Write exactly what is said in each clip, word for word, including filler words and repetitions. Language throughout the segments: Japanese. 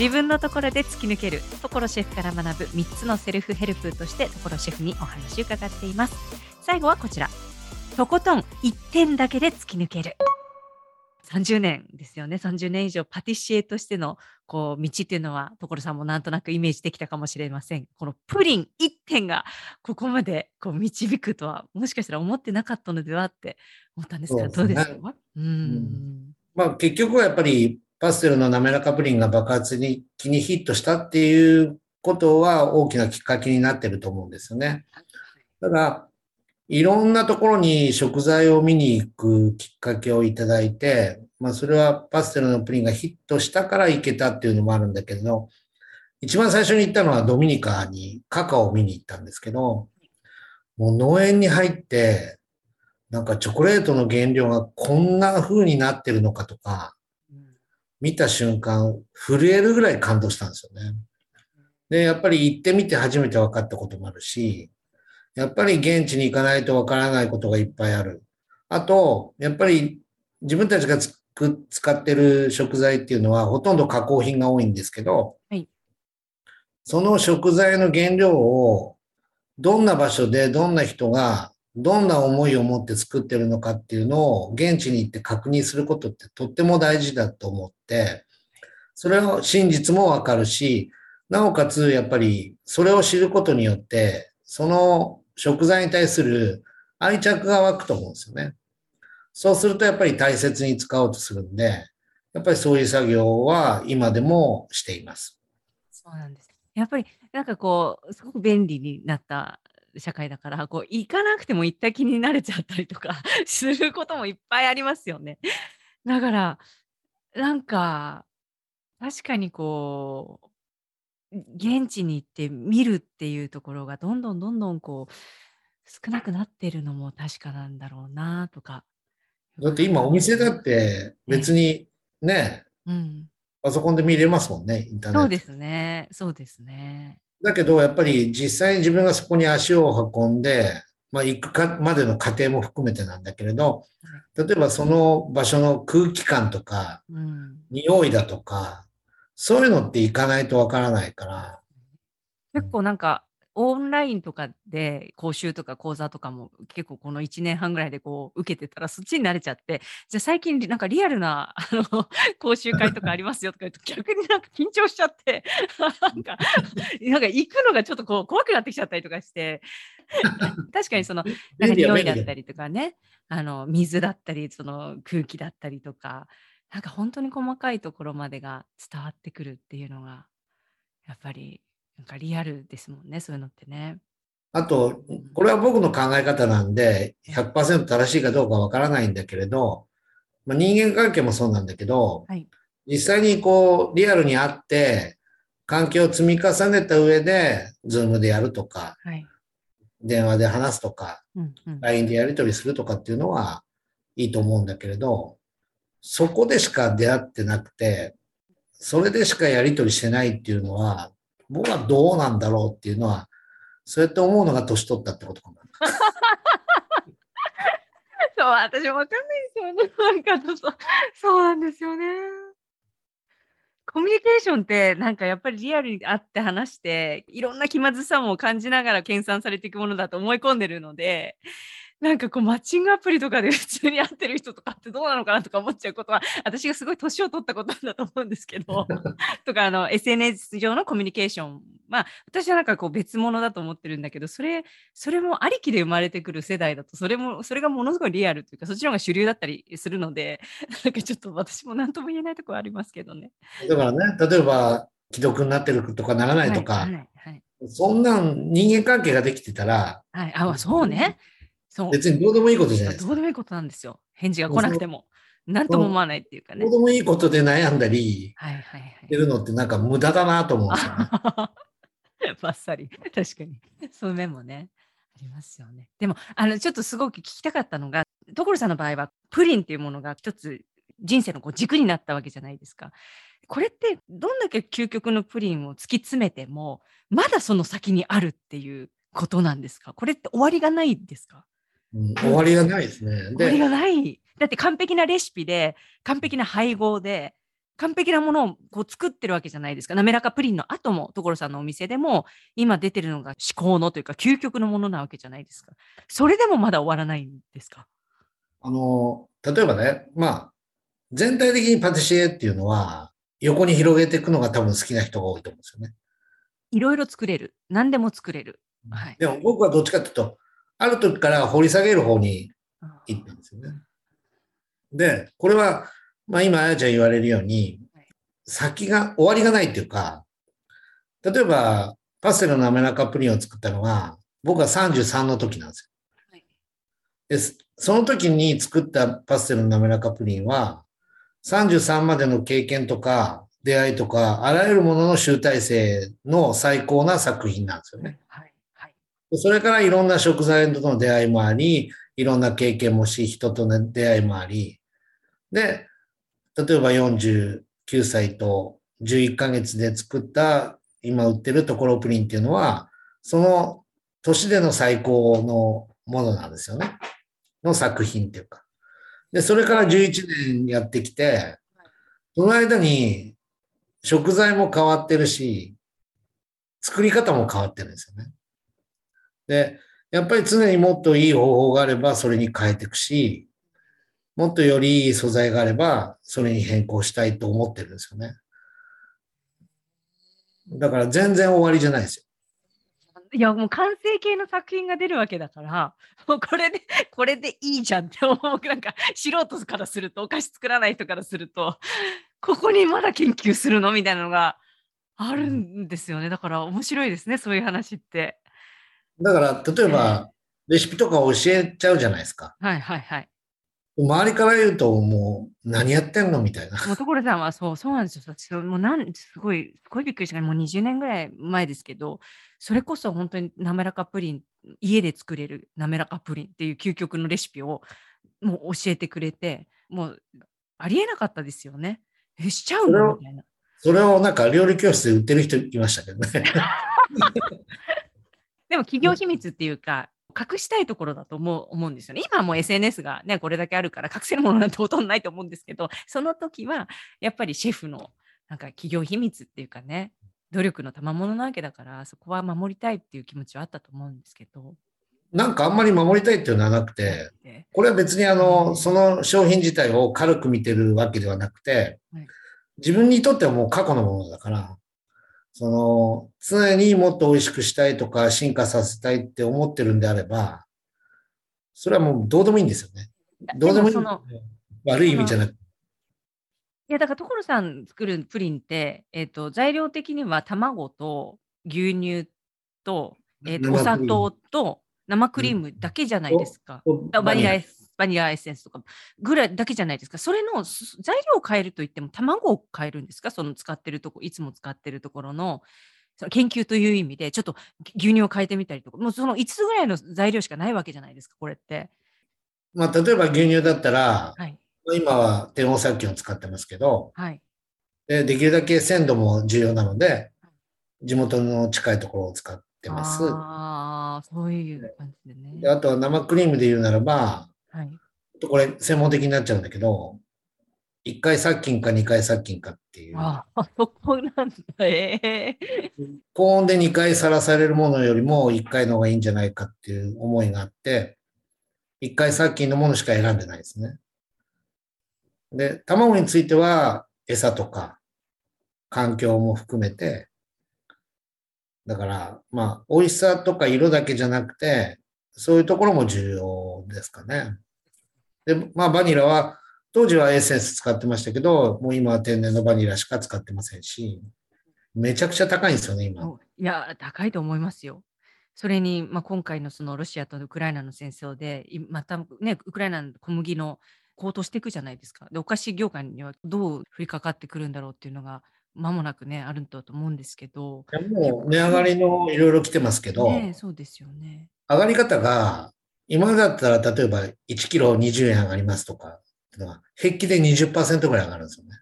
自分のところで突き抜ける所シェフから学ぶみっつのセルフヘルプとして所シェフにお話を伺っています。最後はこちら、とことんいってんだけで突き抜ける。さんじゅうねんですよね。さんじゅうねん以上パティシエとしてのこう道っていうのは所さんもなんとなくイメージできたかもしれません。このプリンいってんがここまでこう導くとはもしかしたら思ってなかったのではって思ったんですが、どうですか？うんうん、まあ、結局はやっぱりパステルの滑らかプリンが爆発的にヒットしたっていうことは大きなきっかけになってると思うんですよね。ただいろんなところに食材を見に行くきっかけをいただいて、まあそれはパステルのプリンがヒットしたから行けたっていうのもあるんだけど、一番最初に行ったのはドミニカにカカオを見に行ったんですけど、もう農園に入って、なんかチョコレートの原料がこんな風になってるのかとか、見た瞬間震えるぐらい感動したんですよね。で、やっぱり行ってみて初めて分かったこともあるし、やっぱり現地に行かないとわからないことがいっぱいある。あと、やっぱり自分たちがつく使ってる食材っていうのはほとんど加工品が多いんですけど、はい、その食材の原料をどんな場所でどんな人がどんな思いを持って作ってるのかっていうのを現地に行って確認することってとっても大事だと思って、それを真実もわかるし、なおかつやっぱりそれを知ることによって、その食材に対する愛着が湧くと思うんですよね。そうするとやっぱり大切に使おうとするんで、やっぱりそういう作業は今でもしています。そうなんです。やっぱりなんかこうすごく便利になった社会だから、こう行かなくても行った気になれちゃったりとかすることもいっぱいありますよね。だからなんか確かにこう。現地に行って見るっていうところがどんどんどんどんこう少なくなってるのも確かなんだろうなとか。だって今お店だって別にね、うん、パソコンで見れますもんね、インターネット。そうですね、そうですね。だけどやっぱり実際に自分がそこに足を運んで、まあ、行くかまでの過程も含めてなんだけれど、例えばその場所の空気感とか、うん、匂いだとかそういうのって行かないとわからないから。結構なんかオンラインとかで講習とか講座とかも結構このいちねんはんぐらいでこう受けてたらそっちに慣れちゃって、じゃあ最近なんかリアルなあの講習会とかありますよとか言うと逆になんか緊張しちゃって、なんか、なんか行くのがちょっとこう怖くなってきちゃったりとかして、確かにそのなんか匂いだったりとかね、あの水だったりその空気だったりとか。なんか本当に細かいところまでが伝わってくるっていうのがやっぱりなんかリアルですもんね、そういうのってね。あとこれは僕の考え方なんで ひゃくパーセント 正しいかどうかわからないんだけれど、まあ、人間関係もそうなんだけど、はい、実際にこうリアルに会って関係を積み重ねた上で Zoom でやるとか、はい、電話で話すとか、うんうん、ライン でやり取りするとかっていうのはいいと思うんだけれど、そこでしか出会ってなくて、それでしかやり取りしてないっていうのは、僕はどうなんだろうっていうのは、そうやって思うのが年取ったってことかな。そう、私もわかんないですよね。なんかちょっと、そうなんですよね。コミュニケーションってなんかやっぱりリアルに会って話して、いろんな気まずさも感じながら研鑽されていくものだと思い込んでるので、なんかこうマッチングアプリとかで普通に会ってる人とかってどうなのかなとか思っちゃうことは、私がすごい年を取ったことだと思うんですけどとかあの エスエヌエス 上のコミュニケーション、まあ私はなんかこう別物だと思ってるんだけど、それそれもありきで生まれてくる世代だと、それもそれがものすごいリアルというか、そっちの方が主流だったりするので、なんかちょっと私も何とも言えないところありますけどね。だからね、例えば既読になってるとかならないとか、はいはいはい、そんなん人間関係ができてたら、はい、あ、そうね。そう別にどうでもいいことじゃないですか。どうでもいいことなんですよ。返事が来なくても何とも思わないっていうかね。どうでもいいことで悩んだりしてるのってなんか無駄だなと思うんですよね。バッサリ、確かにその面もねありますよね。でもあのちょっとすごく聞きたかったのが、所さんの場合はプリンっていうものが一つ人生のこう軸になったわけじゃないですか。これってどんだけ究極のプリンを突き詰めてもまだその先にあるっていうことなんですか？これって終わりがないんですか？うん、終わりがないですね。で終わりがない。だって完璧なレシピで完璧な配合で完璧なものをこう作ってるわけじゃないですか。なめらかプリンの後も所さんのお店でも今出てるのが至高のというか究極のものなわけじゃないですか。それでもまだ終わらないんですか？あの例えばね、まあ、全体的にパティシエっていうのは横に広げていくのが多分好きな人が多いと思うんですよね。いろいろ作れる、何でも作れる、はい、でも僕はどっちかというとある時から掘り下げる方に行ったんですよね。でこれはまあ、今、あやちゃん言われるように、先が、終わりがないっていうか、例えば、パステルのなめらかプリンを作ったのは、僕はさんじゅうさんの時なんですよ。はい、でその時に作ったパステルのなめらかプリンは、さんじゅうさんまでの経験とか、出会いとか、あらゆるものの集大成の最高な作品なんですよね。はいはい、それからいろんな食材との出会いもあり、いろんな経験もし、人との出会いもあり、で、例えばよんじゅうきゅうさいとじゅういっかげつで作った今売ってるところプリンっていうのはその年での最高のものなんですよね。の作品っていうか。で、それからじゅういちねんやってきて、その間に食材も変わってるし、作り方も変わってるんですよね。で、やっぱり常にもっといい方法があればそれに変えていくし、もっとよりいい素材があれば、それに変更したいと思ってるんですよね。だから全然終わりじゃないですよ。いや、もう完成形の作品が出るわけだから、もうこれで、これでいいじゃんって思う。なんか、素人からすると、お菓子作らない人からすると、ここにまだ研究するのみたいなのがあるんですよね。だから面白いですね、そういう話って。だから、例えば、レシピとか教えちゃうじゃないですか。はいはいはい。周りから言うともう何やってんのみたいな。所さんはそうそうなんですよ。私もうなんすごいすごいびっくりした。もうにじゅうねんぐらい前ですけど、それこそ本当になめらかプリン、家で作れるなめらかプリンっていう究極のレシピをもう教えてくれて、もうありえなかったですよね。えしちゃうのみたいな。それをなんか料理教室で売ってる人いましたけどね。でも企業秘密っていうか。隠したいところだと思う、思うんですよね。今はもう エスエヌエス が、ね、これだけあるから隠せるものなんてほとんどないと思うんですけど、その時はやっぱりシェフのなんか企業秘密っていうかね、努力の賜物なわけだから、そこは守りたいっていう気持ちはあったと思うんですけど、なんかあんまり守りたいっていうのはなくて、これは別にあのその商品自体を軽く見てるわけではなくて、自分にとってはもう過去のものだから、その常にもっと美味しくしたいとか進化させたいって思ってるんであれば、それはもうどうでもいいんですよね。どうでもいい。悪い意味じゃなくて。いや、だから所さん作るプリンって、えーと、材料的には卵と牛乳と、えーと、お砂糖と生クリームだけじゃないですか。うん、バニラエッセンス。バニラエッセンスとかぐらいだけじゃないですか。それの材料を変えるといっても卵を変えるんですか？その使ってるとこ、いつも使ってるところの研究という意味でちょっと牛乳を変えてみたりとか、もうそのいつつぐらいの材料しかないわけじゃないですか、これって。まあ、例えば牛乳だったら、はい、今は低温殺菌を使ってますけど、はい、で、できるだけ鮮度も重要なので、地元の近いところを使ってます。ああ、そういう感じでね。で、あとは生クリームで言うならば、はい、これ専門的になっちゃうんだけど、いっかい殺菌かにかい殺菌かっていう。ああ、そこなんだ。ええー、高温でにかいさらされるものよりもいっかいの方がいいんじゃないかっていう思いがあって、いっかい殺菌のものしか選んでないですね。で、卵については餌とか環境も含めて、だからまあ美味しさとか色だけじゃなくて、そういうところも重要ですかね。で、まあ、バニラは当時はエッセンス使ってましたけど、もう今は天然のバニラしか使ってませんし、めちゃくちゃ高いんですよね、今。いや、高いと思いますよ。それに、まあ、今回のそのロシアとウクライナの戦争で、またね、ウクライナの小麦の高騰していくじゃないですか。で、お菓子業界にはどう降りかかってくるんだろうっていうのが、間もなくね、あるんだと思うんですけど。もう値上がりのいろいろ来てますけど、ね、そうですよね。上がり方が、今までだったら例えばいちキロにじゅうえん上がりますとか、平気で にじゅっパーセント ぐらい上がるんですよね。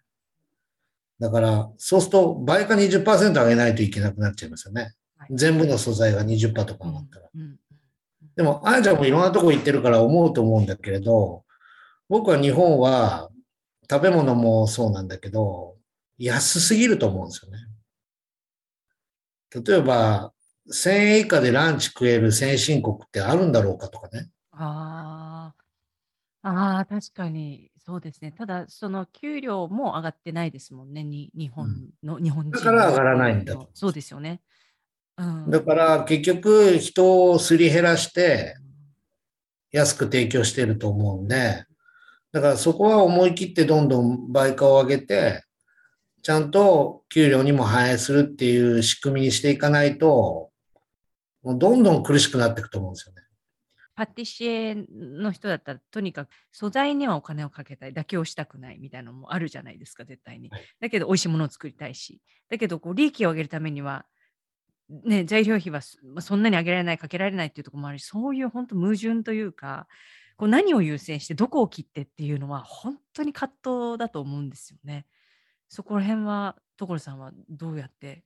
だから、そうすると倍か にじゅっパーセント 上げないといけなくなっちゃいますよね。はい、全部の素材が にじゅっパーセント とか上がったら。うんうん、でも、あやちゃんもいろんなとこ行ってるから思うと思うんだけれど、僕は日本は食べ物もそうなんだけど、安すぎると思うんですよね。例えば、せんえん以下でランチ食える先進国ってあるんだろうかとかね。ああ、確かにそうですね。ただ、その給料も上がってないですもんね、に日本の、うん、日本人だから上がらないんだと。そうですよね。うん、だから結局人をすり減らして安く提供していると思うんで、だからそこは思い切ってどんどん売価を上げて、ちゃんと給料にも反映するっていう仕組みにしていかないと、もうどんどん苦しくなっていくと思うんですよね。パティシエの人だったら、とにかく素材にはお金をかけたい、妥協したくないみたいなのもあるじゃないですか、絶対に。だけど美味しいものを作りたいし、だけどこう利益を上げるためには、ね、材料費はそんなに上げられない、かけられないっていうところもあるし、そういう本当矛盾というか、こう何を優先してどこを切ってっていうのは本当に葛藤だと思うんですよね。そこら辺は所さんはどうやって？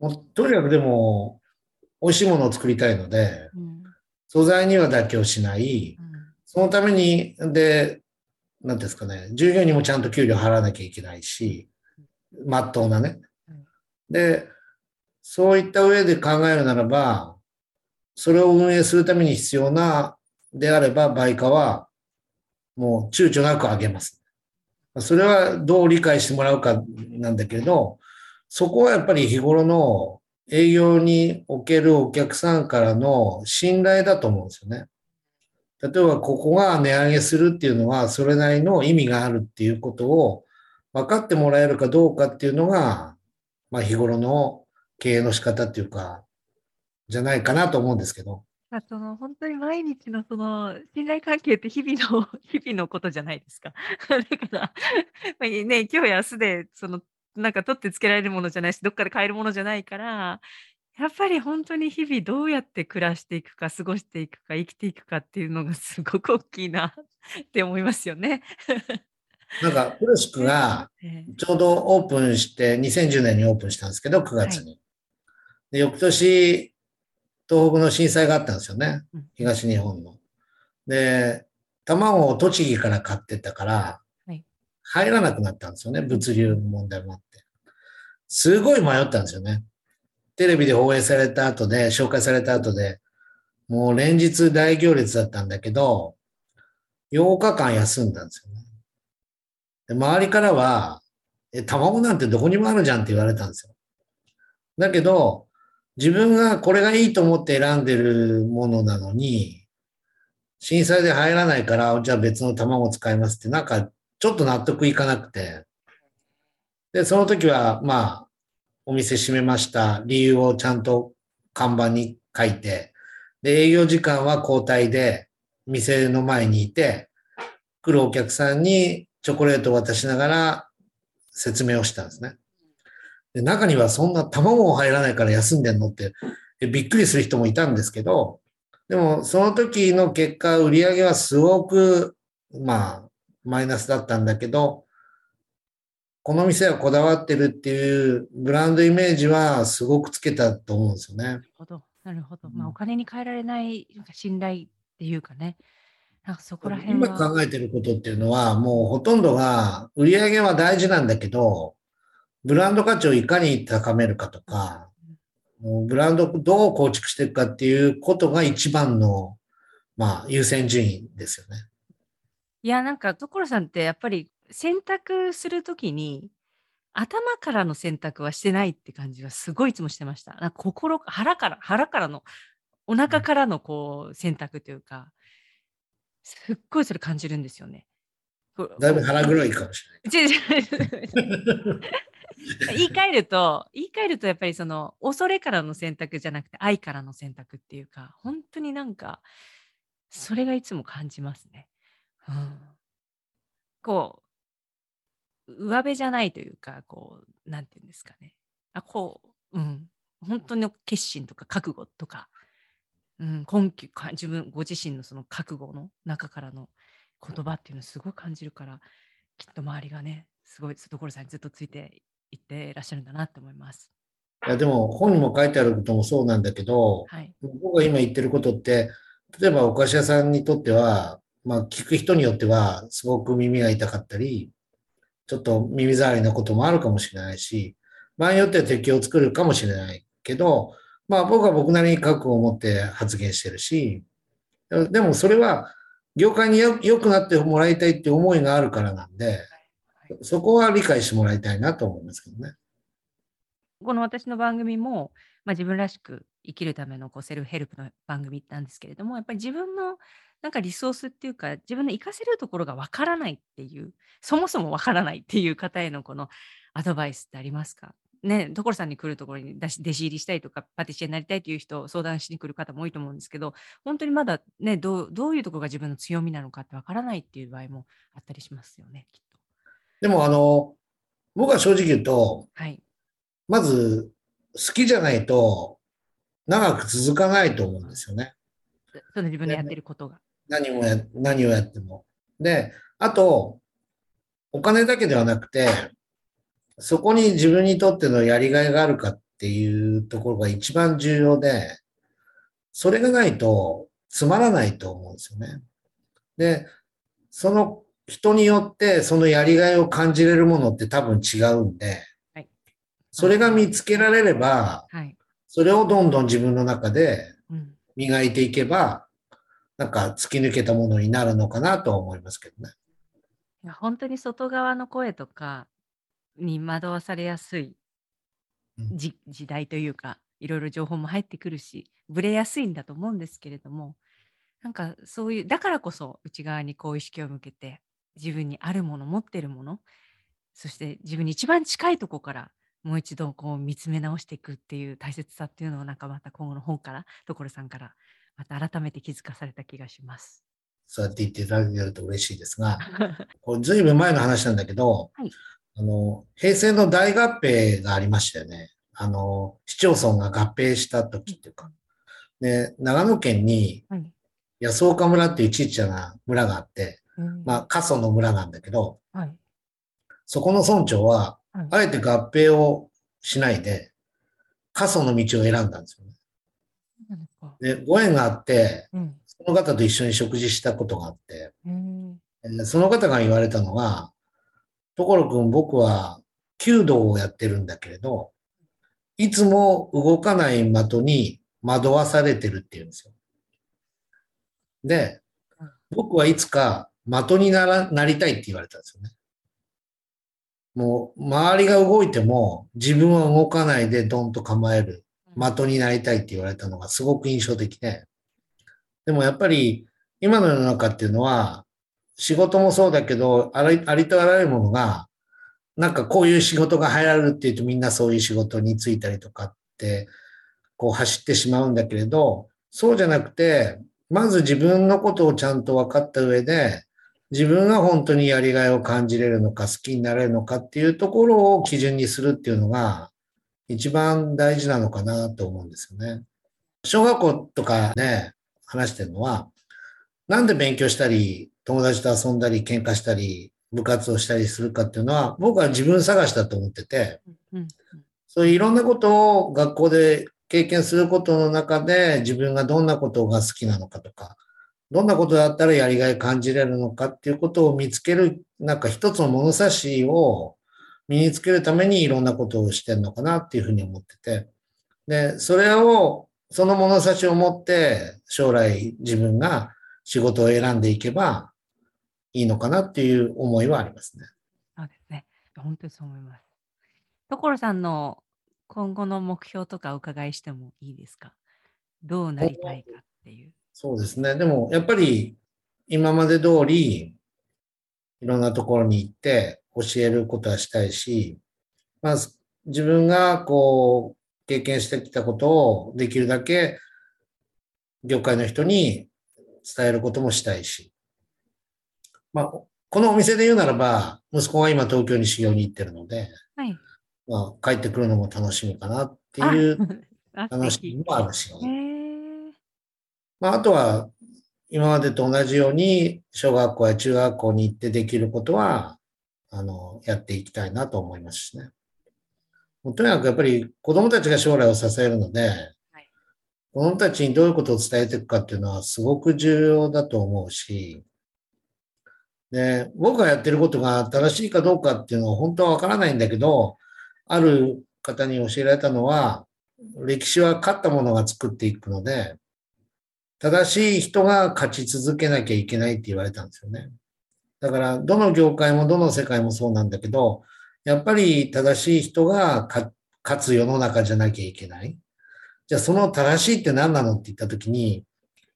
とにかくでも美味しいものを作りたいので、うん、素材には妥協しない、うん、そのためにで何ですかね、従業員にもちゃんと給料払わなきゃいけないし、まっとうなね、うん、でそういった上で考えるならば、それを運営するために必要なであれば、売価はもう躊躇なく上げます。それはどう理解してもらうかなんだけれど、そこはやっぱり日頃の営業におけるお客さんからの信頼だと思うんですよね。例えばここが値上げするっていうのはそれなりの意味があるっていうことを分かってもらえるかどうかっていうのが、まあ日頃の経営の仕方っていうか、じゃないかなと思うんですけど。その本当に毎日のその信頼関係って日々の日々のことじゃないですか。だからまあね、今日や明日でそのなんか取ってつけられるものじゃないし、どっかで買えるものじゃないから、やっぱり本当に日々どうやって暮らしていくか、過ごしていくか、生きていくかっていうのがすごく大きいなって思いますよね。なんかプロシクがちょうどオープンしてにせんじゅうねんにオープンしたんですけど、くがつに。はい、で翌年東北の震災があったんですよね、東日本の。で卵を栃木から買ってたから入らなくなったんですよね、物流の問題もあって。すごい迷ったんですよね。テレビで放映された後で、紹介された後でもう連日大行列だったんだけど、ようかかん休んだんですよね。で周りからはえ卵なんてどこにもあるじゃんって言われたんですよ。だけど自分がこれがいいと思って選んでるものなのに、震災で入らないから、じゃあ別の卵を使いますって、なんかちょっと納得いかなくて。で、その時は、まあ、お店閉めました。理由をちゃんと看板に書いて、で、営業時間は交代で、店の前にいて、来るお客さんにチョコレートを渡しながら説明をしたんですね。で中にはそんな卵も入らないから休んでんのってびっくりする人もいたんですけど、でもその時の結果、売り上げはすごくまあマイナスだったんだけど、この店はこだわってるっていうブランドイメージはすごくつけたと思うんですよね。なるほど、なるほど。まあお金に変えられない信頼っていうかね。なんかそこら辺は今考えてることっていうのは、もうほとんどが売り上げは大事なんだけど、ブランド価値をいかに高めるかとか、ブランドをどう構築していくかっていうことが一番の、まあ、優先順位ですよね。いや、なんか所さんってやっぱり選択するときに頭からの選択はしてないって感じはすごいいつもしてました。なんか心、腹から、腹からの、お腹からのこう選択というか、すっごいそれ感じるんですよね。だいぶ腹黒いかもしれない。言い換えると言い換えるとやっぱりその恐れからの選択じゃなくて愛からの選択っていうか、本当になんかそれがいつも感じますね、うん、こう上辺じゃないというか、こうなんていうんですかね、あこう、うん、本当に決心とか覚悟とか、うん、根拠か自分ご自身のその覚悟の中からの言葉っていうのをすごい感じるから、きっと周りがねすごい所さんにずっとついて言ってらっしゃるんだなと思います。いやでも本にも書いてあることもそうなんだけど、はい、僕が今言ってることって、例えばお菓子屋さんにとっては、まあ聞く人によってはすごく耳が痛かったり、ちょっと耳障りなこともあるかもしれないし、場合によっては敵を作るかもしれないけど、まあ僕は僕なりに覚悟を持って発言してるし、でもそれは業界によくなってもらいたいって思いがあるからなんで、そこは理解してもらいたいなと思いますけどね。この私の番組も、まあ、自分らしく生きるためのこうセルフヘルプの番組なんですけれども、やっぱり自分のなんかリソースっていうか、自分の活かせるところがわからないっていう、そもそもわからないっていう方へのこのアドバイスってありますかね。所さんに来るところに弟子入りしたいとかパティシエになりたいという人、相談しに来る方も多いと思うんですけど、本当にまだね、どう、どういうところが自分の強みなのかってわからないっていう場合もあったりしますよね、きっと。でもあの僕は正直言うと、はい、まず好きじゃないと長く続かないと思うんですよね。その自分のやってることが。何もや、何をやっても。で、あと、お金だけではなくて、そこに自分にとってのやりがいがあるかっていうところが一番重要で、それがないとつまらないと思うんですよね。で、その人によってそのやりがいを感じれるものって多分違うんで、はい、それが見つけられれば、はい、それをどんどん自分の中で磨いていけば、うん、なんか突き抜けたものになるのかなとは思いますけどね。いや、本当に外側の声とかに惑わされやすい時代というか、いろいろ情報も入ってくるし、ブレやすいんだと思うんですけれども、なんかそういう、だからこそ内側にこう意識を向けて、自分にあるもの、持ってるもの、そして自分に一番近いとこからもう一度こう見つめ直していくっていう大切さっていうのを、なんかまた今後の本から所さんからまた改めて気づかされた気がします。そうやって言っていただけると嬉しいですが、これずいぶん前の話なんだけど、はい、あの平成の大合併がありましたよね。あの市町村が合併した時っていうか、で長野県に安岡村っていうちっちゃな村があって、うん、まあ過疎の村なんだけど、はい、そこの村長は、はい、あえて合併をしないで過疎の道を選んだんですよね。でご縁があって、うん、その方と一緒に食事したことがあって、うん、その方が言われたのが、所君、僕は弓道をやってるんだけれど、いつも動かない的に惑わされてるっていうんですよ。で、僕はいつか的になら、なりたいって言われたんですよね。もう周りが動いても自分は動かないでドンと構える的になりたいって言われたのがすごく印象的で、でもやっぱり今の世の中っていうのは、仕事もそうだけど、あり、ありとあらゆるものが、なんかこういう仕事が流行るって言うとみんなそういう仕事に就いたりとかって、こう走ってしまうんだけれど、そうじゃなくて、まず自分のことをちゃんと分かった上で、自分が本当にやりがいを感じれるのか、好きになれるのかっていうところを基準にするっていうのが、一番大事なのかなと思うんですよね。小学校とかで話してるのは、なんで勉強したり、友達と遊んだり喧嘩したり部活をしたりするかっていうのは、僕は自分探しだと思ってて、そういういろんなことを学校で経験することの中で、自分がどんなことが好きなのかとか、どんなことだったらやりがい感じれるのかっていうことを見つける、なんか一つの物差しを身につけるためにいろんなことをしてるのかなっていうふうに思ってて、でそれを、その物差しを持って将来自分が仕事を選んでいけばいいのかなっていう思いはありますね。そうですね。本当にそう思います。所さんの今後の目標とかお伺いしてもいいですか？どうなりたいかっていう。そうですね。でもやっぱり今まで通りいろんなところに行って教えることはしたいし、まあ、自分がこう経験してきたことをできるだけ業界の人に伝えることもしたいし、まあ、このお店で言うならば、息子が今東京に修行に行ってるので、はい、まあ、帰ってくるのも楽しみかなっていう楽しみもあるし、ね、まあ、あとは今までと同じように小学校や中学校に行ってできることはあのやっていきたいなと思いますしね。もうとにかくやっぱり子どもたちが将来を支えるので、はい、子どもたちにどういうことを伝えていくかっていうのはすごく重要だと思うし、で、僕がやってることが正しいかどうかっていうのは本当はわからないんだけど、ある方に教えられたのは、歴史は勝った者が作っていくので、正しい人が勝ち続けなきゃいけないって言われたんですよね。だから、どの業界もどの世界もそうなんだけど、やっぱり正しい人が勝つ世の中じゃなきゃいけない。じゃあ、その正しいって何なのって言ったときに、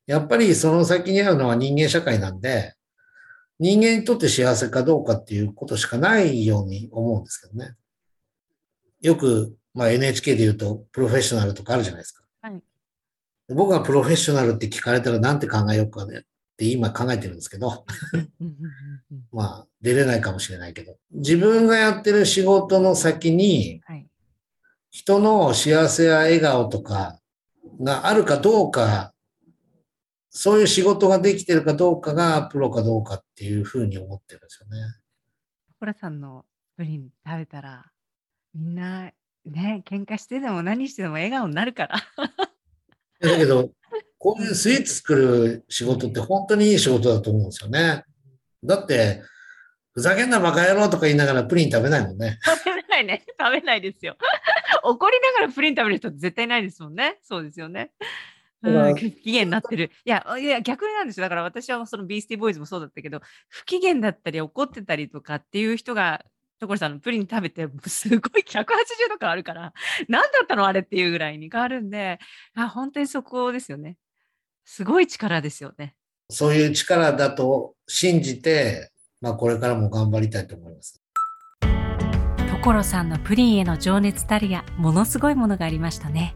やっぱりその先にあるのは人間社会なんで、人間にとって幸せかどうかっていうことしかないように思うんですけどね。よく、まあ、エヌエイチケー で言うと、プロフェッショナルとかあるじゃないですか。はい、僕がプロフェッショナルって聞かれたらなんて考えようかねって今考えてるんですけど。まあ、出れないかもしれないけど。自分がやってる仕事の先に、人の幸せや笑顔とかがあるかどうか、そういう仕事ができてるかどうかがプロかどうかっていうふうに思ってるんですよね。トコロさんのプリン食べたらみんなね、喧嘩してでも何してでも笑顔になるから。だけどこういうスイーツ作る仕事って本当にいい仕事だと思うんですよね。だってふざけんなバカ野郎とか言いながらプリン食べないもんね。食べないね。食べないですよ。怒りながらプリン食べる人って絶対ないですもんね。そうですよね。うん、不機嫌になってる。いや、いや逆なんですよ。だから私はそのビースティーボーイズもそうだったけど、不機嫌だったり怒ってたりとかっていう人が所さんのプリン食べてすごいひゃくはちじゅうど変わるから、何だったのあれっていうぐらいに変わるんで、あ、本当にそこですよね。すごい力ですよね。そういう力だと信じて、まあ、これからも頑張りたいと思います。所さんのプリンへの情熱たるや、ものすごいものがありましたね。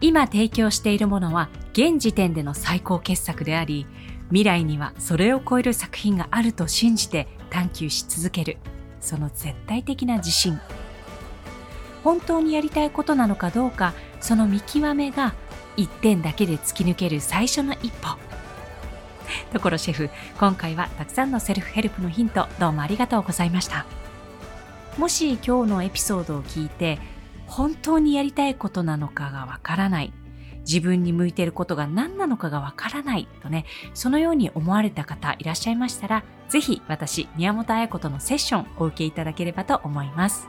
今提供しているものは現時点での最高傑作であり、未来にはそれを超える作品があると信じて探求し続ける、その絶対的な自信。本当にやりたいことなのかどうか、その見極めがいってんだけで突き抜ける最初の一歩。所シェフ、今回はたくさんのセルフヘルプのヒント、どうもありがとうございました。もし今日のエピソードを聞いて、本当にやりたいことなのかがわからない、自分に向いていることが何なのかがわからないとね、そのように思われた方いらっしゃいましたら、ぜひ私宮本彩子とのセッションを受けいただければと思います。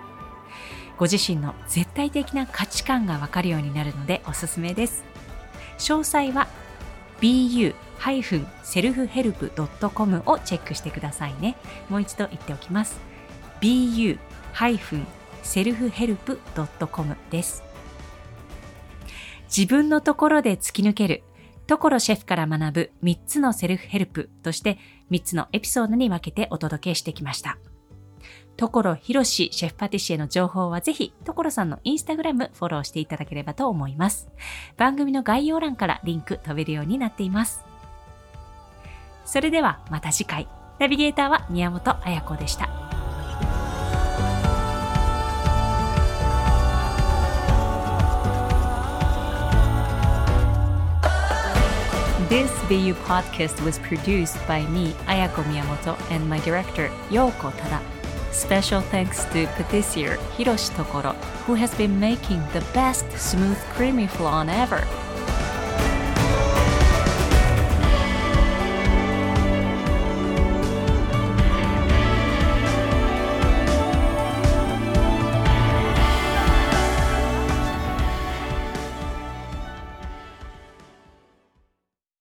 ご自身の絶対的な価値観がわかるようになるのでおすすめです。詳細は ビーユー セルフヘルプ ドット コム をチェックしてくださいね。もう一度言っておきます。 ビーユー セルフヘルプ ドット コム です。自分のところで突き抜ける、所シェフから学ぶみっつのセルフヘルプとしてみっつのエピソードに分けてお届けしてきました。所博士シェフパティシエの情報はぜひ所さんのインスタグラムフォローしていただければと思います。番組の概要欄からリンク飛べるようになっています。それではまた次回。ナビゲーターは宮本彩子でした。This B U podcast was produced by me, Ayako Miyamoto, and my director, Yoko Tada. Special thanks to Patissier Hiroshi Tokoro, who has been making the best smooth creamy flan ever.